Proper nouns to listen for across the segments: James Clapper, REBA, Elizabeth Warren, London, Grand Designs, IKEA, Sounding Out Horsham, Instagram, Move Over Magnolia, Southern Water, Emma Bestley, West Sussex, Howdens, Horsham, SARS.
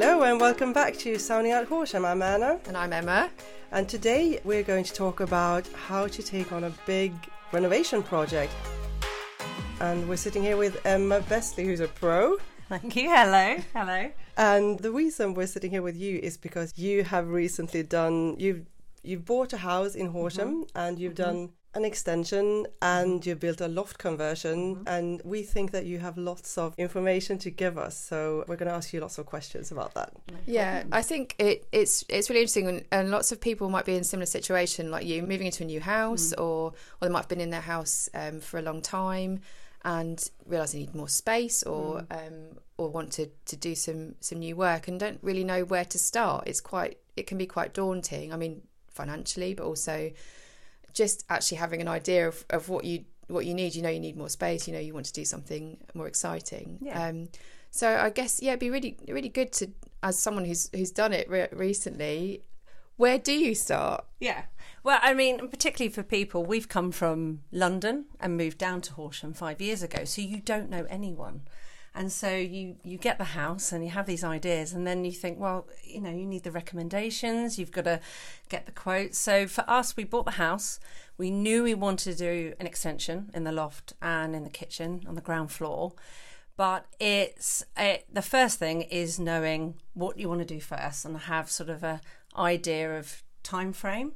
Hello and welcome back to Sounding Out Horsham. I'm Anna. And I'm Emma. And today we're going to talk about how to take on a big renovation project. And we're sitting here with Emma Bestley, who's a pro. Thank you. Hello. Hello. And the reason we're sitting here with you is because you have recently done, you've bought a house in Horsham and you've done an extension and you built a loft conversion and we think that you have lots of information to give us, so we're going to ask you lots of questions about that. Yeah, I think it's really interesting and lots of people might be in a similar situation like you, moving into a new house or they might have been in their house for a long time and realise they need more space or want to do some new work and don't really know where to start. It can be quite daunting, I mean financially, but also just actually having an idea of what you need. You know, you need more space, you know, you want to do something more exciting. So I guess, yeah, it'd be really, really good to, as someone who's done it recently, where do you start? Yeah, well, I mean, particularly for people, we've come from London and moved down to Horsham 5 years ago, so you don't know anyone. And so you get the house and you have these ideas and then you think, well, you know, you need the recommendations, you've got to get the quotes. So for us, we bought the house. We knew we wanted to do an extension in the loft and in the kitchen on the ground floor. But the first thing is knowing what you want to do first and have sort of an idea of time frame.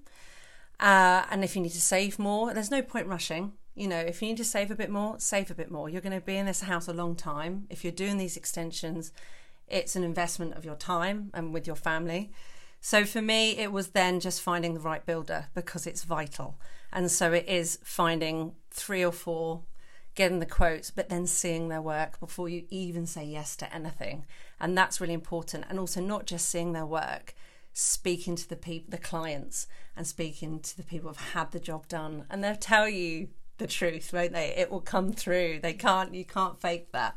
And if you need to save more, there's no point rushing. You know, if you need to save a bit more. You're going to be in this house a long time. If you're doing these extensions, it's an investment of your time and with your family. So for me, it was then just finding the right builder because it's vital. And so it is finding 3 or 4, getting the quotes, but then seeing their work before you even say yes to anything. And that's really important. And also not just seeing their work, speaking to the clients and speaking to the people who've had the job done. And they'll tell you the truth, won't they? It will come through. You can't fake that.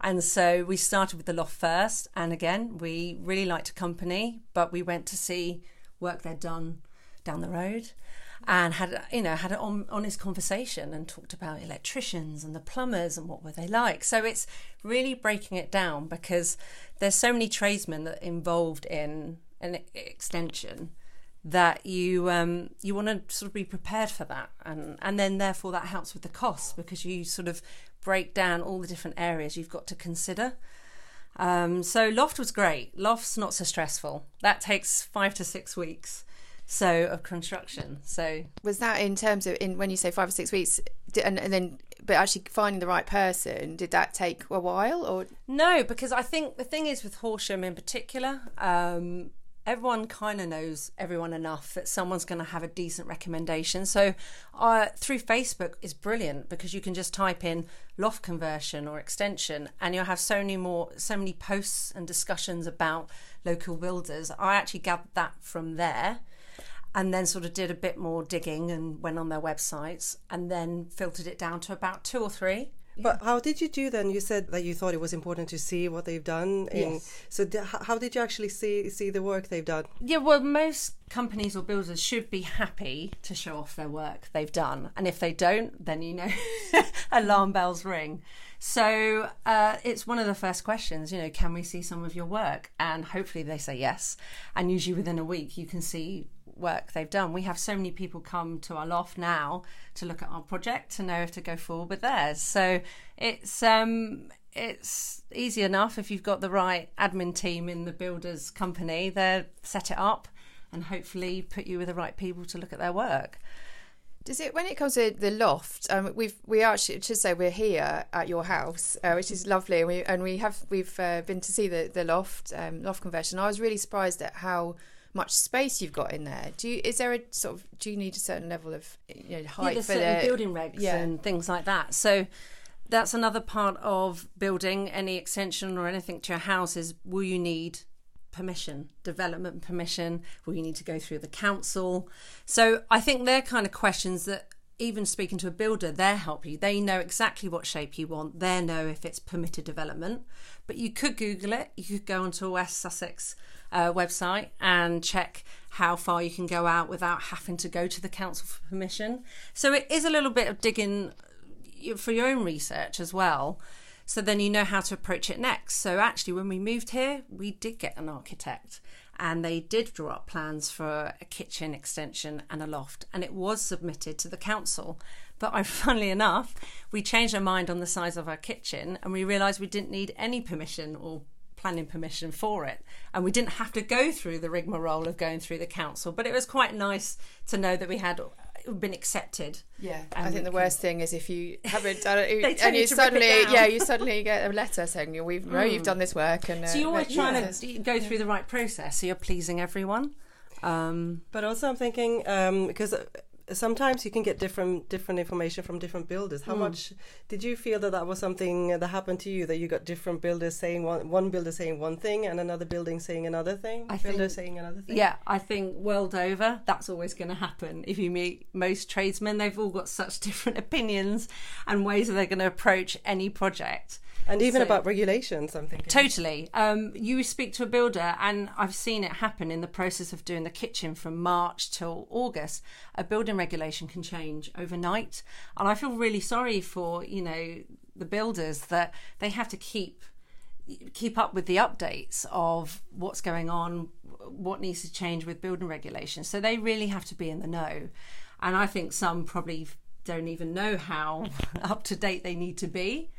And so we started with the loft first, and again, we really liked a company, but we went to see work they'd done down the road and had an honest conversation and talked about electricians and the plumbers and what were they like. So it's really breaking it down because there's so many tradesmen that are involved in an extension that you want to sort of be prepared for that, and then therefore that helps with the costs because you sort of break down all the different areas you've got to consider. So loft was great. Loft's not so stressful. That takes 5 to 6 weeks of construction. So was that in terms of when you say 5 or 6 weeks, but actually finding the right person, did that take a while or no? Because I think the thing is with Horsham in particular, everyone kind of knows everyone enough that someone's going to have a decent recommendation. So through Facebook is brilliant because you can just type in loft conversion or extension and you'll have so many posts and discussions about local builders. I actually gathered that from there and then sort of did a bit more digging and went on their websites and then filtered it down to about 2 or 3. But how did you do then? You said that you thought it was important to see what they've done. Yes. So how did you actually see the work they've done? Yeah, well, most companies or builders should be happy to show off their work they've done. And if they don't, then, you know, alarm bells ring. So it's one of the first questions, you know, can we see some of your work? And hopefully they say yes. And usually within a week, you can see work they've done. We have so many people come to our loft now to look at our project to know if to go forward with theirs. So it's easy enough if you've got the right admin team in the builder's company. They'll set it up and hopefully put you with the right people to look at their work. Does it, when it comes to the loft, we actually should say we're here at your house, which is lovely, and we've been to see the loft, loft conversion. I was really surprised at how much space you've got in there. Do you need a certain level of, you know, height for certain building regs and things like that? So that's another part of building any extension or anything to your house is, will you need permission, development permission? Will you need to go through the council? So I think they're kind of questions that even speaking to a builder, they'll help you. They know exactly what shape you want. They know if it's permitted development. But you could Google it. You could go onto a West Sussex website and check how far you can go out without having to go to the council for permission. So it is a little bit of digging for your own research as well. So then you know how to approach it next. So actually, when we moved here, we did get an architect and they did draw up plans for a kitchen extension and a loft, and it was submitted to the council. But funnily enough, we changed our mind on the size of our kitchen and we realised we didn't need any permission or planning permission for it, and we didn't have to go through the rigmarole of going through the council. But it was quite nice to know that we had been accepted. Yeah, I think the worst thing is if you haven't done it and you suddenly get a letter saying we know you've done this work, and so you're always trying to go through the right process so you're pleasing everyone. But also I'm thinking because sometimes you can get different information from different builders. How much did you feel that was something that happened to you, that you got different builders saying one builder saying one thing and another building saying another thing? I think world over that's always going to happen. If you meet most tradesmen, they've all got such different opinions and ways that they're going to approach any project. And even about regulations, I'm thinking. Totally. You speak to a builder, and I've seen it happen in the process of doing the kitchen from March till August. A building regulation can change overnight. And I feel really sorry for, the builders that they have to keep up with the updates of what's going on, what needs to change with building regulations. So they really have to be in the know. And I think some probably don't even know how up to date they need to be.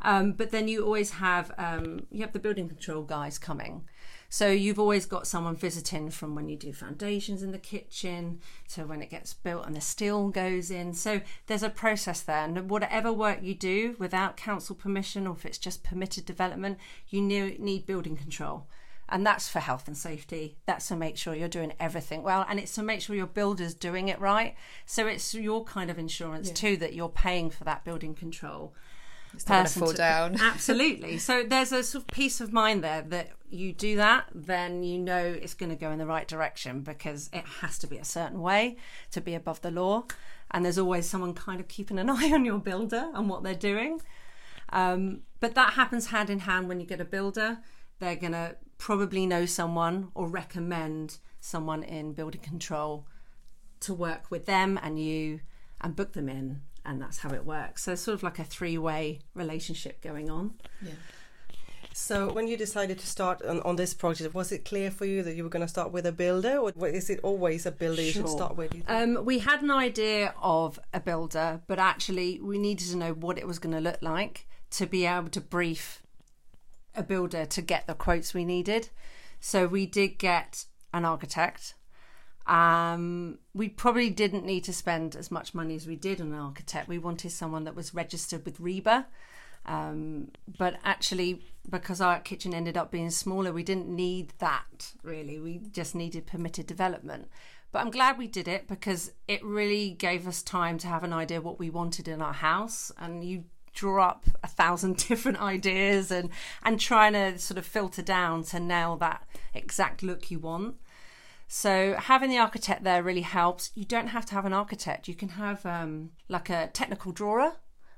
But then you always have the building control guys coming, so you've always got someone visiting from when you do foundations in the kitchen to when it gets built and the steel goes in. So there's a process there, and whatever work you do without council permission or if it's just permitted development, you need building control, and that's for health and safety. That's to make sure you're doing everything well, and it's to make sure your builder's doing it right. So it's your kind of insurance too that you're paying for that building control. It's not going to fall down. Absolutely. So there's a sort of peace of mind there that you do that, then you know it's going to go in the right direction because it has to be a certain way to be above the law. And there's always someone kind of keeping an eye on your builder and what they're doing. But that happens hand in hand. When you get a builder, they're going to probably know someone or recommend someone in building control to work with them and you and book them in. And that's how it works. So it's sort of like a three-way relationship going on. Yeah. So when you decided to start on this project, was it clear for you that you were going to start with a builder, or is it always a builder you should start with? We had an idea of a builder, but actually we needed to know what it was going to look like to be able to brief a builder to get the quotes we needed. So we did get an architect. We probably didn't need to spend as much money as we did on an architect. We wanted someone that was registered with REBA. But actually, because our kitchen ended up being smaller, we didn't need that really. We just needed permitted development. But I'm glad we did it because it really gave us time to have an idea what we wanted in our house. And you draw up 1,000 different ideas and trying to sort of filter down to nail that exact look you want. So having the architect there really helps. You don't have to have an architect. You can have like a technical drawer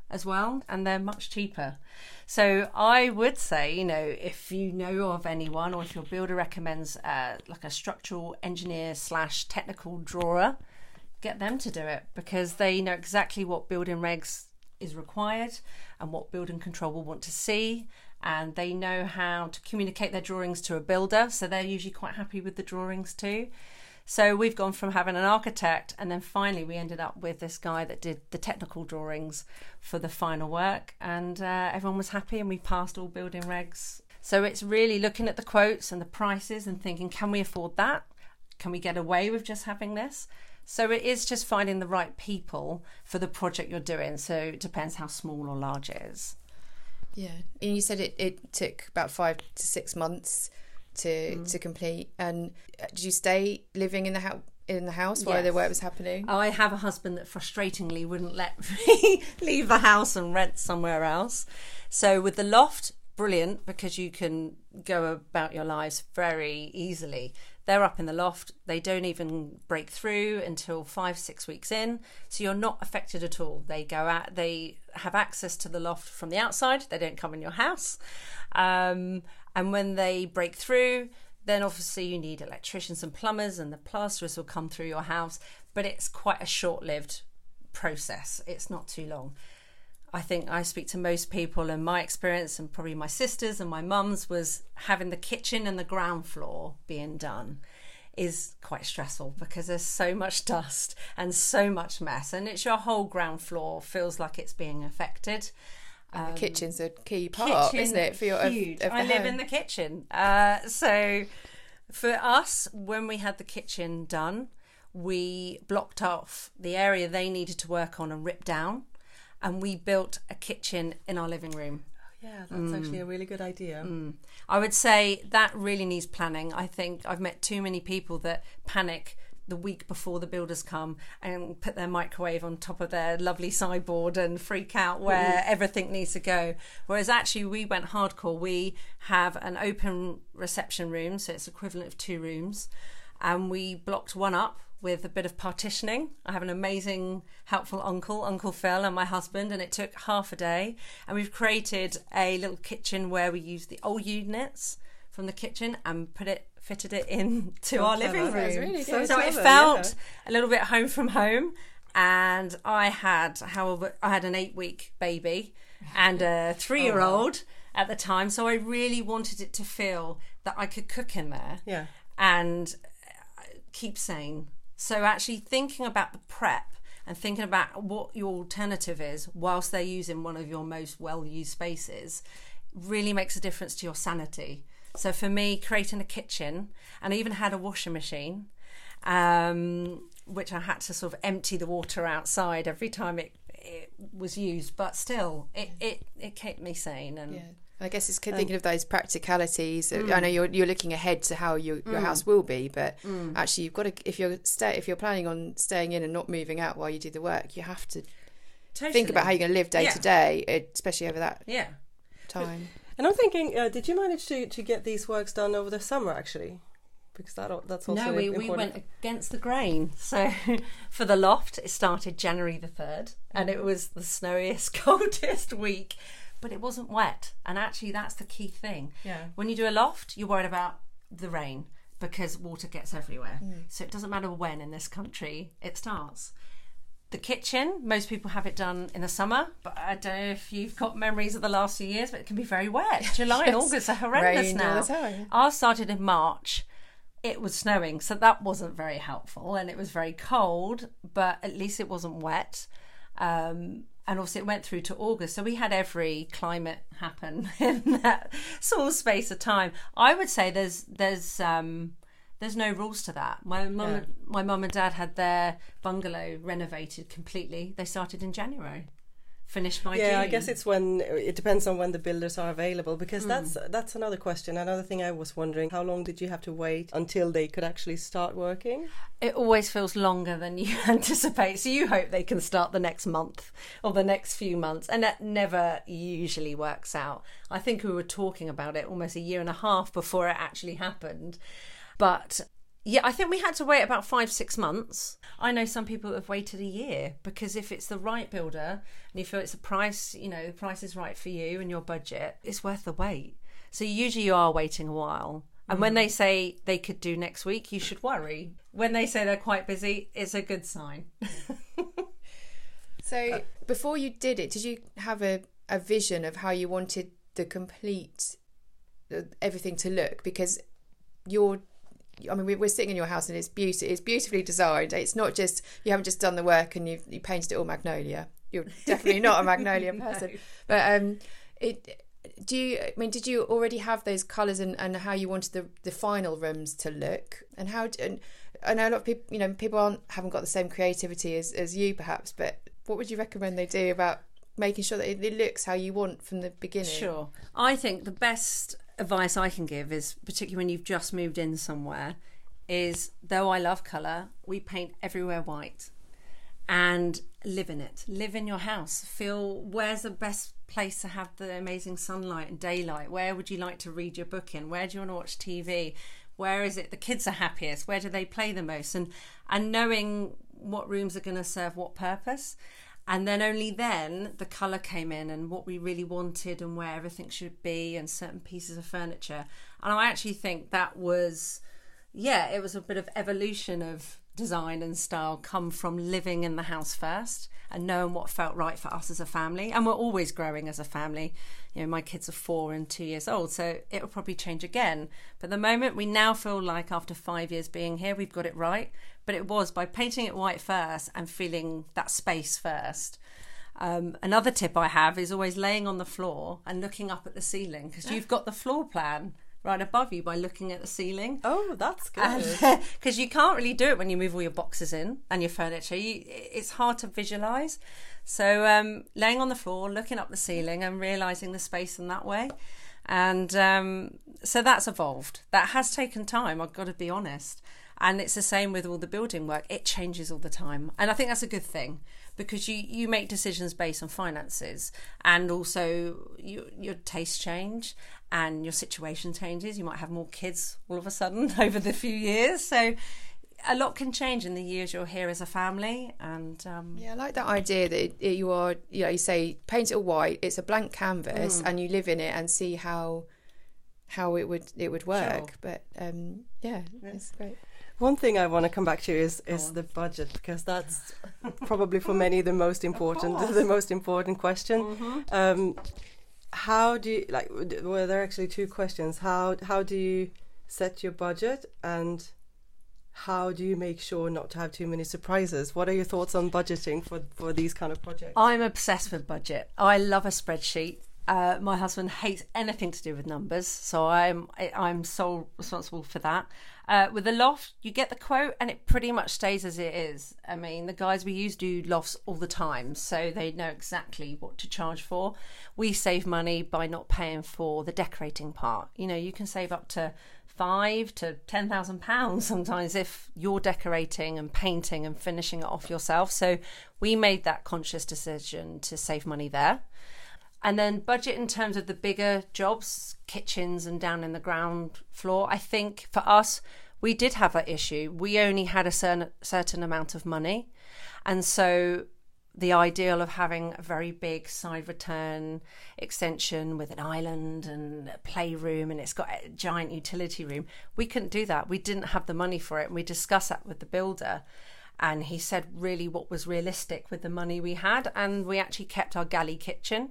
as well, and they're much cheaper. So I would say, if you know of anyone or if your builder recommends like a structural engineer / technical drawer, get them to do it because they know exactly what building regs is required and what building control will want to see. And they know how to communicate their drawings to a builder, so they're usually quite happy with the drawings too. So we've gone from having an architect, and then finally we ended up with this guy that did the technical drawings for the final work, and everyone was happy and we passed all building regs. So it's really looking at the quotes and the prices and thinking, can we afford that? Can we get away with just having this? So it is just finding the right people for the project you're doing, so it depends how small or large it is. Yeah, and you said it took about 5 to 6 months to complete. And did you stay living in the house while the work was happening? Oh, I have a husband that frustratingly wouldn't let me leave the house and rent somewhere else. So with the loft, brilliant, because you can go about your lives very easily. They're up in the loft. They don't even break through until 5-6 weeks in. So you're not affected at all. They go out. They have access to the loft from the outside. They don't come in your house. And when they break through, then obviously you need electricians and plumbers, and the plasterers will come through your house. But it's quite a short-lived process. It's not too long. I think I speak to most people, and my experience, and probably my sister's and my mum's, was having the kitchen and the ground floor being done is quite stressful because there's so much dust and so much mess, and it's your whole ground floor feels like it's being affected. The kitchen's a key part, isn't it? For your huge. Of I live home. In the kitchen, so for us, when we had the kitchen done, we blocked off the area they needed to work on and rip down, and we built a kitchen in our living room. Yeah, that's actually a really good idea. I would say that really needs planning. I think I've met too many people that panic the week before the builders come and put their microwave on top of their lovely sideboard and freak out where everything needs to go. Whereas actually we went hardcore. We have an open reception room, so it's equivalent of 2 rooms, and we blocked one up with a bit of partitioning. I have an amazing, helpful uncle, Uncle Phil, and my husband, and it took half a day. And we've created a little kitchen where we use the old units from the kitchen and fitted it into our living room. Really so it felt a little bit home from home. And I had an 8-week baby and a 3-year-old at the time, so I really wanted it to feel that I could cook in there and keep sane. So actually thinking about the prep and thinking about what your alternative is whilst they're using one of your most well-used spaces really makes a difference to your sanity. So for me, creating a kitchen, and I even had a washing machine, which I had to sort of empty the water outside every time it was used, but still it kept me sane. And I guess it's thinking of those practicalities. I know you're looking ahead to how your house will be, but actually you've got to, if you're planning on staying in and not moving out while you do the work, you have to think about how you're going to live day to day, especially over that time. And I'm thinking, did you manage to get these works done over the summer actually? Because that's also important. No, we went against the grain. So for the loft, it started January the 3rd, and it was the snowiest, coldest week. But it wasn't wet, and actually that's the key thing. Yeah. When you do a loft, you're worried about the rain because water gets everywhere. So it doesn't matter when in this country it starts. The kitchen, most people have it done in the summer, but I don't know if you've got memories of the last few years, but it can be very wet. July and August are horrendous rain now. All the time. Ours started in March. It was snowing, so that wasn't very helpful, and it was very cold, but at least it wasn't wet. And obviously it went through to August. So we had every climate happen in that sort of space of time. I would say there's no rules to that. My mum and dad had their bungalow renovated completely. They started in January, finished by June. Yeah, I guess it depends on when the builders are available, because that's another question. Another thing I was wondering, how long did you have to wait until they could actually start working? It always feels longer than you anticipate. So you hope they can start the next month or the next few months, and that never usually works out. I think we were talking about it almost a year and a half before it actually happened. But yeah, I think we had to wait about 5-6 months. I know some people have waited a year, because if it's the right builder and you feel it's the price, the price is right for you and your budget, it's worth the wait. So usually you are waiting a while. And when they say they could do next week, you should worry. When they say they're quite busy, it's a good sign. So before you did it, did you have a vision of how you wanted the complete, everything to look? Because we're sitting in your house and it's beautifully designed. It's not just, you haven't just done the work and you painted it all magnolia. You're definitely not a magnolia person. No. But did you already have those colours and how you wanted the final rooms to look? And how, and I know a lot of people, people haven't got the same creativity as you perhaps, but what would you recommend they do about making sure that it looks how you want from the beginning? Sure. I think the best advice I can give is, particularly when you've just moved in somewhere, is though I love colour, we paint everywhere white and live in it. Live in your house. Feel where's the best place to have the amazing sunlight and daylight? Where would you like to read your book in? Where do you want to watch TV? Where is it the kids are happiest? Where do they play the most? And knowing what rooms are going to serve what purpose. And then only then the colour came in and what we really wanted and where everything should be and certain pieces of furniture. And I actually think that was, it was a bit of evolution of design and style come from living in the house first and knowing what felt right for us as a family. And we're always growing as a family. You know, my kids are 4 and 2 years old, so it'll probably change again. But at the moment, we now feel like after 5 years being here, we've got it right. But it was by painting it white first and feeling that space first. Another tip I have is always laying on the floor and looking up at the ceiling, because you've got the floor plan right above you by looking at the ceiling. Oh, that's good. Because you can't really do it when you move all your boxes in and your furniture. It's hard to visualise. So laying on the floor, looking up the ceiling and realising the space in that way. And so that's evolved. That has taken time, I've got to be honest. And it's the same with all the building work. It changes all the time. And I think that's a good thing, because you make decisions based on finances, and also your tastes change and your situation changes. You might have more kids all of a sudden over the few years. So a lot can change in the years you're here as a family. And yeah, I like that idea that you are, you know, you say paint it all white, it's a blank canvas and you live in it and see how it would work. Sure. But yeah, it's great. One thing I want to come back to is the budget, because that's probably for many the most important question. Mm-hmm. How do you, well, there are actually two questions. How do you set your budget, and how do you make sure not to have too many surprises? What are your thoughts on budgeting for these kind of projects? I'm obsessed with budget. I love a spreadsheet. My husband hates anything to do with numbers, so I'm sole responsible for that. With the loft, you get the quote and it pretty much stays as it is. I mean, the guys we use do lofts all the time, so they know exactly what to charge for. We save money by not paying for the decorating part. You know, you can save up to £5,000 to £10,000 sometimes if you're decorating and painting and finishing it off yourself. So we made that conscious decision to save money there. And then budget in terms of the bigger jobs, kitchens and down in the ground floor. I think for us, we did have that issue. We only had a certain amount of money. And so the ideal of having a very big side return extension with an island and a playroom, and it's got a giant utility room, we couldn't do that. We didn't have the money for it. And we discussed that with the builder. And he said really what was realistic with the money we had. And we actually kept our galley kitchen.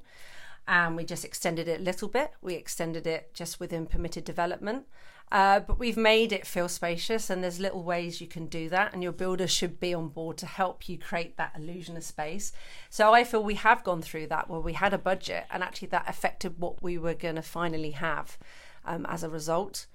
And we just extended it a little bit. We extended it just within permitted development. But we've made it feel spacious, and there's little ways you can do that. And your builder should be on board to help you create that illusion of space. So I feel we have gone through that where we had a budget, and actually that affected what we were going to finally have as a result.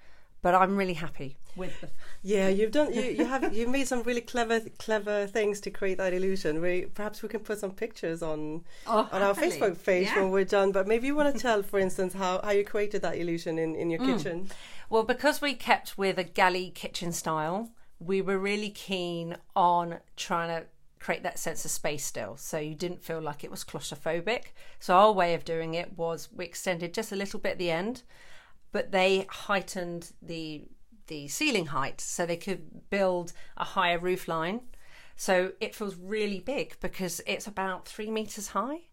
But I'm really happy with them. Yeah, you've made some really clever things to create that illusion. Perhaps we can put some pictures on our Facebook page when we're done. But maybe you want to tell, for instance, how you created that illusion in your kitchen. Well, because we kept with a galley kitchen style, we were really keen on trying to create that sense of space still, so you didn't feel like it was claustrophobic. So our way of doing it was we extended just a little bit at the end, but they heightened the ceiling height so they could build a higher roof line. So it feels really big because it's about 3 meters high.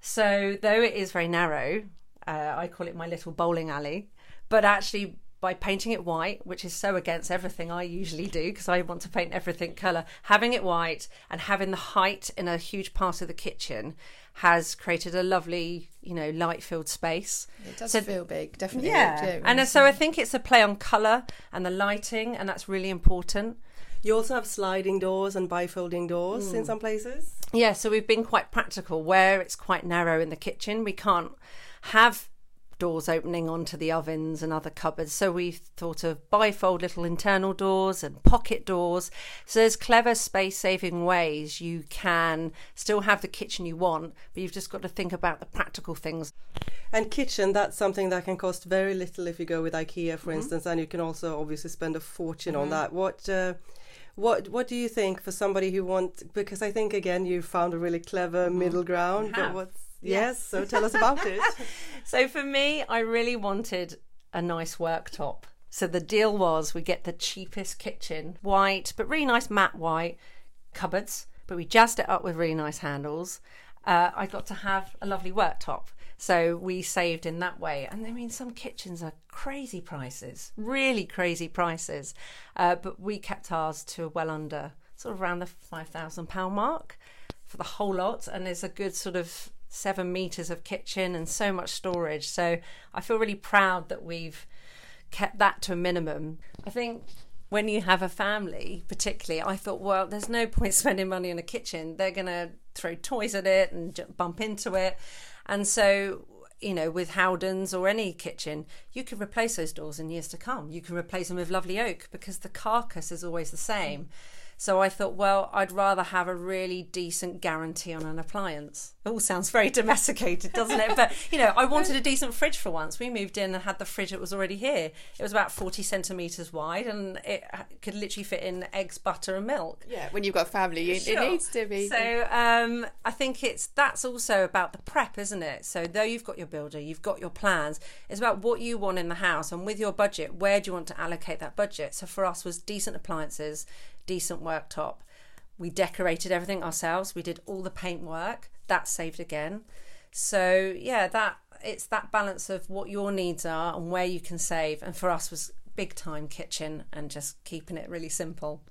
So though it is very narrow, I call it my little bowling alley, but actually by painting it white, which is so against everything I usually do because I want to paint everything colour, having it white and having the height in a huge part of the kitchen has created a lovely, you know, light-filled space. It does feel big, definitely. Yeah, and so I think it's a play on colour and the lighting, and that's really important. You also have sliding doors and bifolding doors in some places. Yeah, so we've been quite practical. Where it's quite narrow in the kitchen, we can't have doors opening onto the ovens and other cupboards, so we thought of bifold little internal doors and pocket doors. So there's clever space saving ways you can still have the kitchen you want, but you've just got to think about the practical things. And kitchen, that's something that can cost very little if you go with IKEA, for instance, and you can also obviously spend a fortune on that. What do you think for somebody who wants, because I think again you found a really clever middle ground, but what's Yes, so tell us about it. So for me, I really wanted a nice worktop. So the deal was we get the cheapest kitchen, white, but really nice matte white cupboards, but we jazzed it up with really nice handles. I got to have a lovely worktop. So we saved in that way. And I mean, some kitchens are crazy prices, really crazy prices. But we kept ours to well under sort of around the £5,000 mark for the whole lot, and there's a good sort of 7 meters of kitchen and so much storage. So I feel really proud that we've kept that to a minimum. I think when you have a family, particularly, I thought, well, there's no point spending money on a kitchen. They're going to throw toys at it and bump into it. And so, you know, with Howdens or any kitchen, you can replace those doors in years to come. You can replace them with lovely oak because the carcass is always the same. So I thought, well, I'd rather have a really decent guarantee on an appliance. It all sounds very domesticated, doesn't it? But, you know, I wanted a decent fridge for once. We moved in and had the fridge that was already here. It was about 40 centimetres wide and it could literally fit in eggs, butter and milk. Yeah, when you've got a family, it needs to be. So I think that's also about the prep, isn't it? So though you've got your builder, you've got your plans, it's about what you want in the house and with your budget, where do you want to allocate that budget? So for us was decent appliances, decent worktop. We decorated everything ourselves. We did all the paint work. That saved again. So yeah, it's that balance of what your needs are and where you can save. And for us was big time kitchen and just keeping it really simple.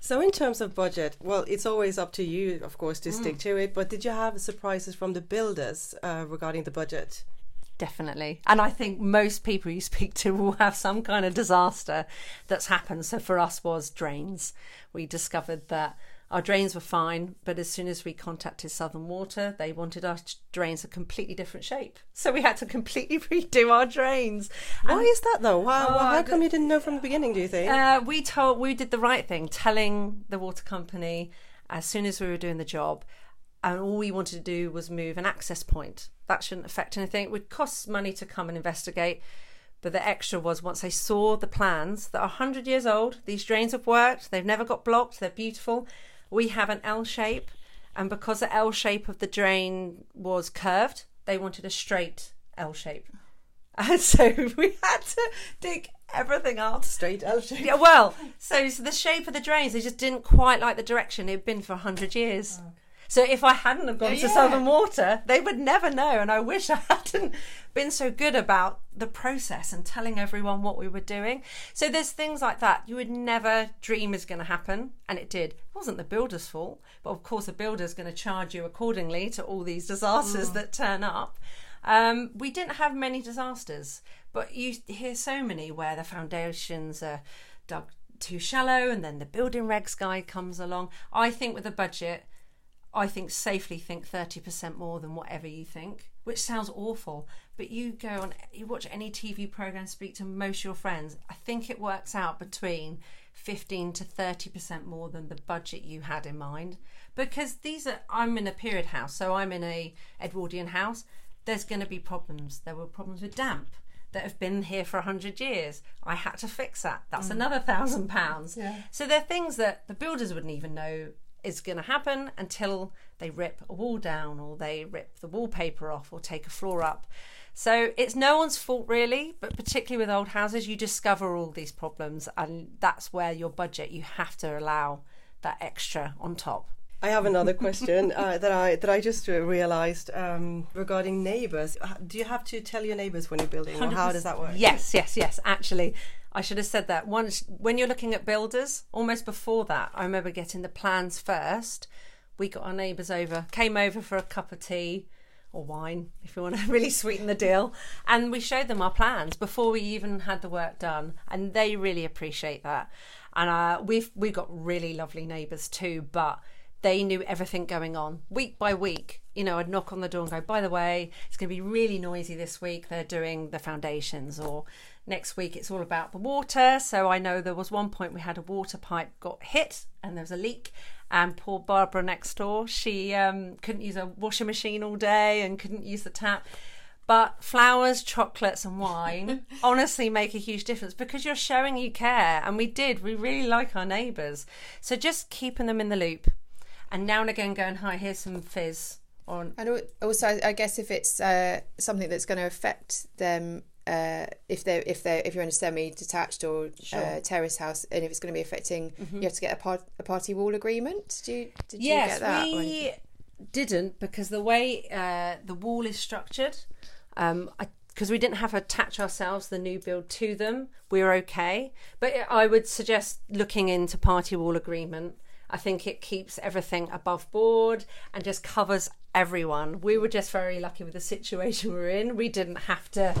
So in terms of budget, well, it's always up to you, of course, to stick to it. But did you have surprises from the builders regarding the budget? Definitely. And I think most people you speak to will have some kind of disaster that's happened. So for us was drains. We discovered that our drains were fine, but as soon as we contacted Southern Water, they wanted our drains a completely different shape. So we had to completely redo our drains. Why is that though? How come you didn't know from the beginning, do you think? We did the right thing, telling the water company as soon as we were doing the job. And all we wanted to do was move an access point. That shouldn't affect anything. It would cost money to come and investigate. But the extra was once they saw the plans that are 100 years old, these drains have worked, they've never got blocked, they're beautiful. We have an L shape. And because the L shape of the drain was curved, they wanted a straight L shape. And so we had to dig everything up. Straight L shape. Yeah, well, so the shape of the drains, they just didn't quite like the direction it had been for 100 years. Oh. So if I hadn't have gone to Southern Water, they would never know. And I wish I hadn't been so good about the process and telling everyone what we were doing. So there's things like that you would never dream is going to happen. And it did. It wasn't the builder's fault. But of course, the builder's going to charge you accordingly to all these disasters that turn up. We didn't have many disasters. But you hear so many where the foundations are dug too shallow and then the building regs guy comes along. I think with a budget, I think safely think 30% more than whatever you think, which sounds awful, but you watch any TV program, speak to most of your friends, I think it works out between 15 to 30% more than the budget you had in mind. Because I'm in a period house, so I'm in a Edwardian house, there's going to be problems. There were problems with damp that have been here for 100 years. I had to fix that. That's another £1,000. Yeah. So there are things that the builders wouldn't even know is going to happen until they rip a wall down or they rip the wallpaper off or take a floor up. So it's no one's fault really, but particularly with old houses, you discover all these problems and that's where your budget, you have to allow that extra on top. I have another question that I just realised regarding neighbours. Do you have to tell your neighbours when you're building or how does that work? Yes. Actually, I should have said that. Once, when you're looking at builders, almost before that, I remember getting the plans first. We got our neighbours over, came over for a cup of tea or wine, if you want to really sweeten the deal. And we showed them our plans before we even had the work done. And they really appreciate that. And we got really lovely neighbours too, but they knew everything going on week by week. You know, I'd knock on the door and go, by the way, it's going to be really noisy this week. They're doing the foundations, or next week it's all about the water. So I know there was one point we had a water pipe got hit and there was a leak, and poor Barbara next door, she couldn't use a washing machine all day and couldn't use the tap. But flowers, chocolates and wine honestly make a huge difference because you're showing you care. And we really like our neighbours. So just keeping them in the loop. And now and again going, hi, here's some fizz. And also, I guess if it's something that's going to affect them, if you're in a semi-detached or terrace house, and if it's going to be affecting, you have to get a party wall agreement. Did you get that? Yes, we didn't, because the way the wall is structured, because we didn't have to attach ourselves, the new build, to them, we're okay. But I would suggest looking into party wall agreement. I think it keeps everything above board and just covers everyone. We were just very lucky with the situation we're in. We didn't have to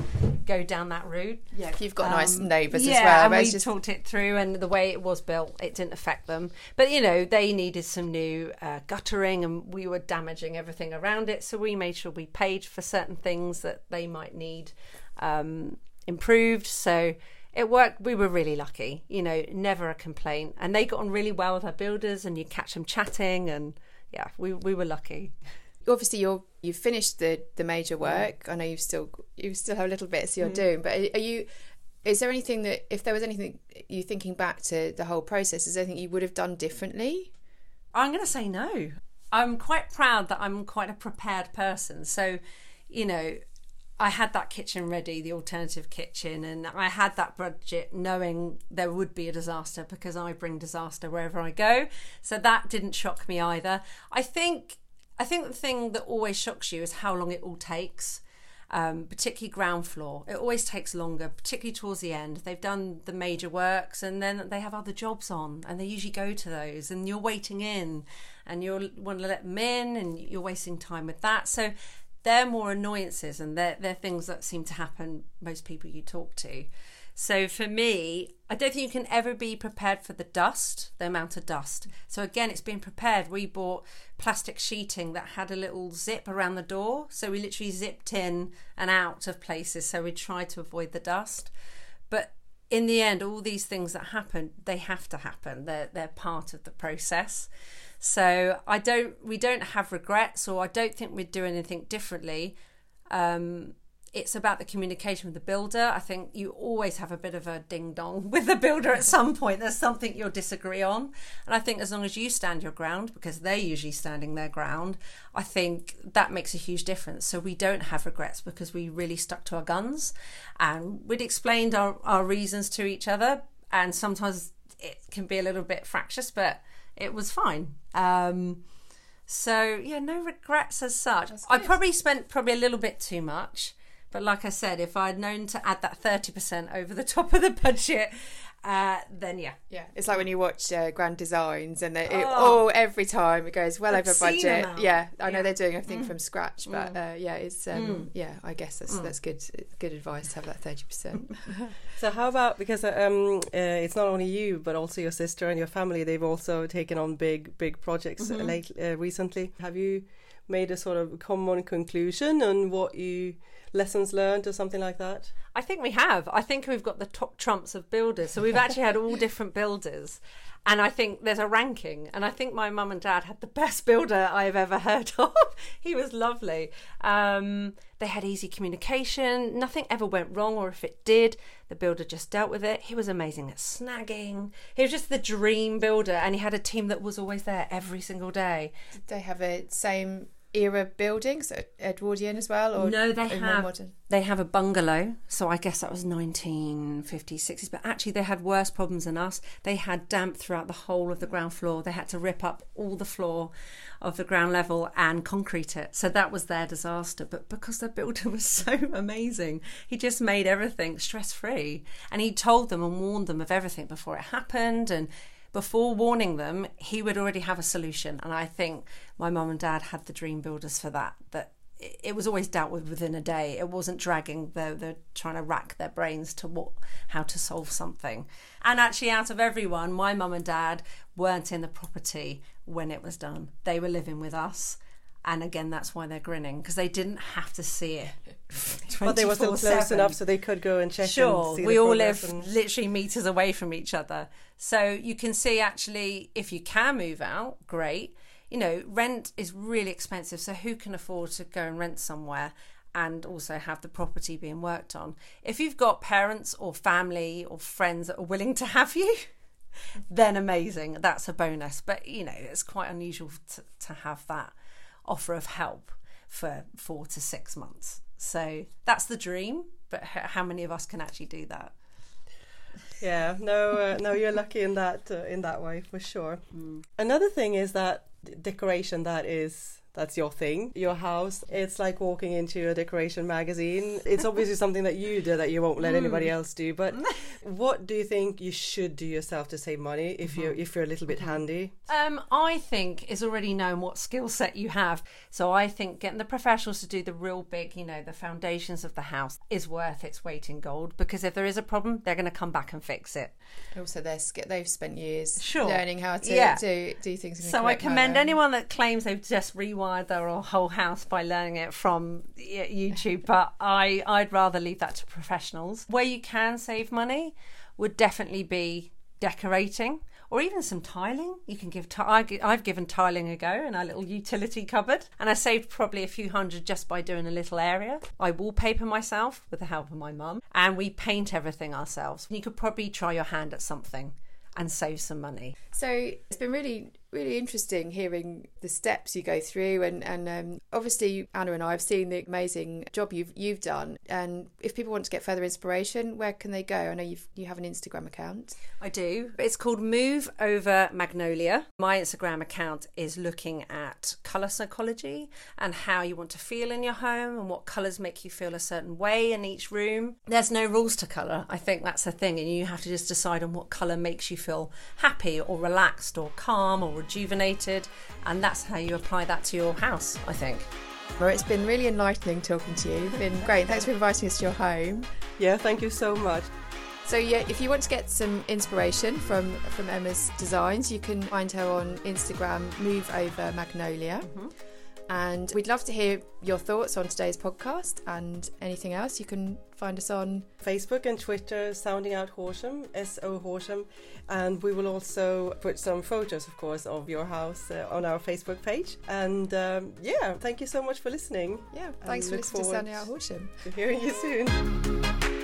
go down that route. Yeah, if you've got nice neighbours as well. Yeah, and we talked it through, and the way it was built, it didn't affect them. But, you know, they needed some new guttering, and we were damaging everything around it. So we made sure we paid for certain things that they might need improved. So it worked. We were really lucky, you know, never a complaint. And they got on really well with our builders, and you catch them chatting, and yeah, we were lucky. Obviously you've finished the major work. I know you still have little bits you're doing, but is there anything that, if there was anything, you thinking back to the whole process, is there anything you would have done differently? I'm going to say no. I'm quite proud that I'm quite a prepared person. So, you know, I had that kitchen ready, the alternative kitchen, and I had that budget knowing there would be a disaster, because I bring disaster wherever I go. So that didn't shock me either. I think the thing that always shocks you is how long it all takes, particularly ground floor. It always takes longer, particularly towards the end. They've done the major works, and then they have other jobs on, and they usually go to those, and you're waiting in, and you want to let them in, and you're wasting time with that. So they're more annoyances, and they're things that seem to happen most people you talk to. So for me, I don't think you can ever be prepared for the dust, the amount of dust. So again, it's being prepared. We bought plastic sheeting that had a little zip around the door. So we literally zipped in and out of places. So we tried to avoid the dust. But in the end, all these things that happen, they have to happen. They're part of the process. So we don't have regrets, or I don't think we'd do anything differently. It's about the communication with the builder. I think you always have a bit of a ding dong with the builder at some point. There's something you'll disagree on. And I think as long as you stand your ground, because they're usually standing their ground, I think that makes a huge difference. So we don't have regrets, because we really stuck to our guns, and we'd explained our reasons to each other. And sometimes it can be a little bit fractious, but it was fine. So yeah, no regrets as such. I probably spent a little bit too much. But like I said, if I'd known to add that 30% over the top of the budget, then yeah. Yeah, it's like when you watch Grand Designs, and every time it goes well over budget. Yeah, I know they're doing everything from scratch, but it's I guess that's good advice to have that 30%. So how about, because it's not only you but also your sister and your family, they've also taken on big projects recently. Have you made a sort of common conclusion on what you lessons learned or something like that? I think we have. I think we've got the top trumps of builders. So we've actually had all different builders, and I think there's a ranking, and I think my mum and dad had the best builder I've ever heard of. He was lovely. They had easy communication. Nothing ever went wrong, or if it did, the builder just dealt with it. He was amazing at snagging. He was just the dream builder, and he had a team that was always there every single day. Did they have a same era buildings, Edwardian as well, or no? They have a bungalow, so I guess that was 1950s, 60s, but actually they had worse problems than us. They had damp throughout the whole of the ground floor. They had to rip up all the floor of the ground level and concrete it, so that was their disaster. But because the builder was so amazing, he just made everything stress-free, and he told them and warned them of everything before it happened, and before warning them, he would already have a solution. And I think my mum and dad had the dream builders for that, that it was always dealt with within a day. It wasn't dragging, they're trying to rack their brains to how to solve something. And actually, out of everyone, my mum and dad weren't in the property when it was done. They were living with us. And again, that's why they're grinning, because they didn't have to see it 24/7. But they were still close enough so they could go and check. Sure, and see we all live literally meters away from each other. So you can see, actually, if you can move out, great. You know, rent is really expensive, so who can afford to go and rent somewhere and also have the property being worked on? If you've got parents or family or friends that are willing to have you, then amazing, that's a bonus. But, you know, it's quite unusual to have that offer of help for 4 to 6 months. So that's the dream, but how many of us can actually do that? Yeah, no, you're lucky in that way for sure. Another thing is that decoration that is that's your thing, your house. It's like walking into a decoration magazine. It's obviously something that you do that you won't let anybody else do. But what do you think you should do yourself to save money if you're a little bit handy? I think is already known what skill set you have. So I think getting the professionals to do the real big, you know, the foundations of the house is worth its weight in gold, because if there is a problem, they're going to come back and fix it. Also, they've spent years learning how to do things. So I commend anyone that claims they've just rewired their whole house by learning it from YouTube, but I'd rather leave that to professionals. Where you can save money would definitely be decorating, or even some tiling. You can give I've given tiling a go in our little utility cupboard, and I saved probably a few hundred just by doing a little area. I wallpaper myself with the help of my mum, and we paint everything ourselves. You could probably try your hand at something and save some money. So it's been really interesting hearing the steps you go through, and obviously Anna and I have seen the amazing job you've done. And if people want to get further inspiration, where can they go? I know you have an Instagram account. I do. It's called Move Over Magnolia. My Instagram account is looking at colour psychology and how you want to feel in your home and what colours make you feel a certain way in each room. There's no rules to colour. I think that's the thing, and you have to just decide on what colour makes you feel happy or relaxed or calm or rejuvenated, and that's how you apply that to your house, I think. Well, it's been really enlightening talking to you. It's been great. Thanks for inviting us to your home. Yeah, thank you so much. So yeah, if you want to get some inspiration from Emma's designs, you can find her on Instagram, Move Over Magnolia. And we'd love to hear your thoughts on today's podcast and anything else. You can find us on Facebook and Twitter, Sounding Out Horsham, S-O Horsham. And we will also put some photos, of course, of your house on our Facebook page. And thank you so much for listening. Yeah, thanks for listening to Sounding Out Horsham. To hearing you soon.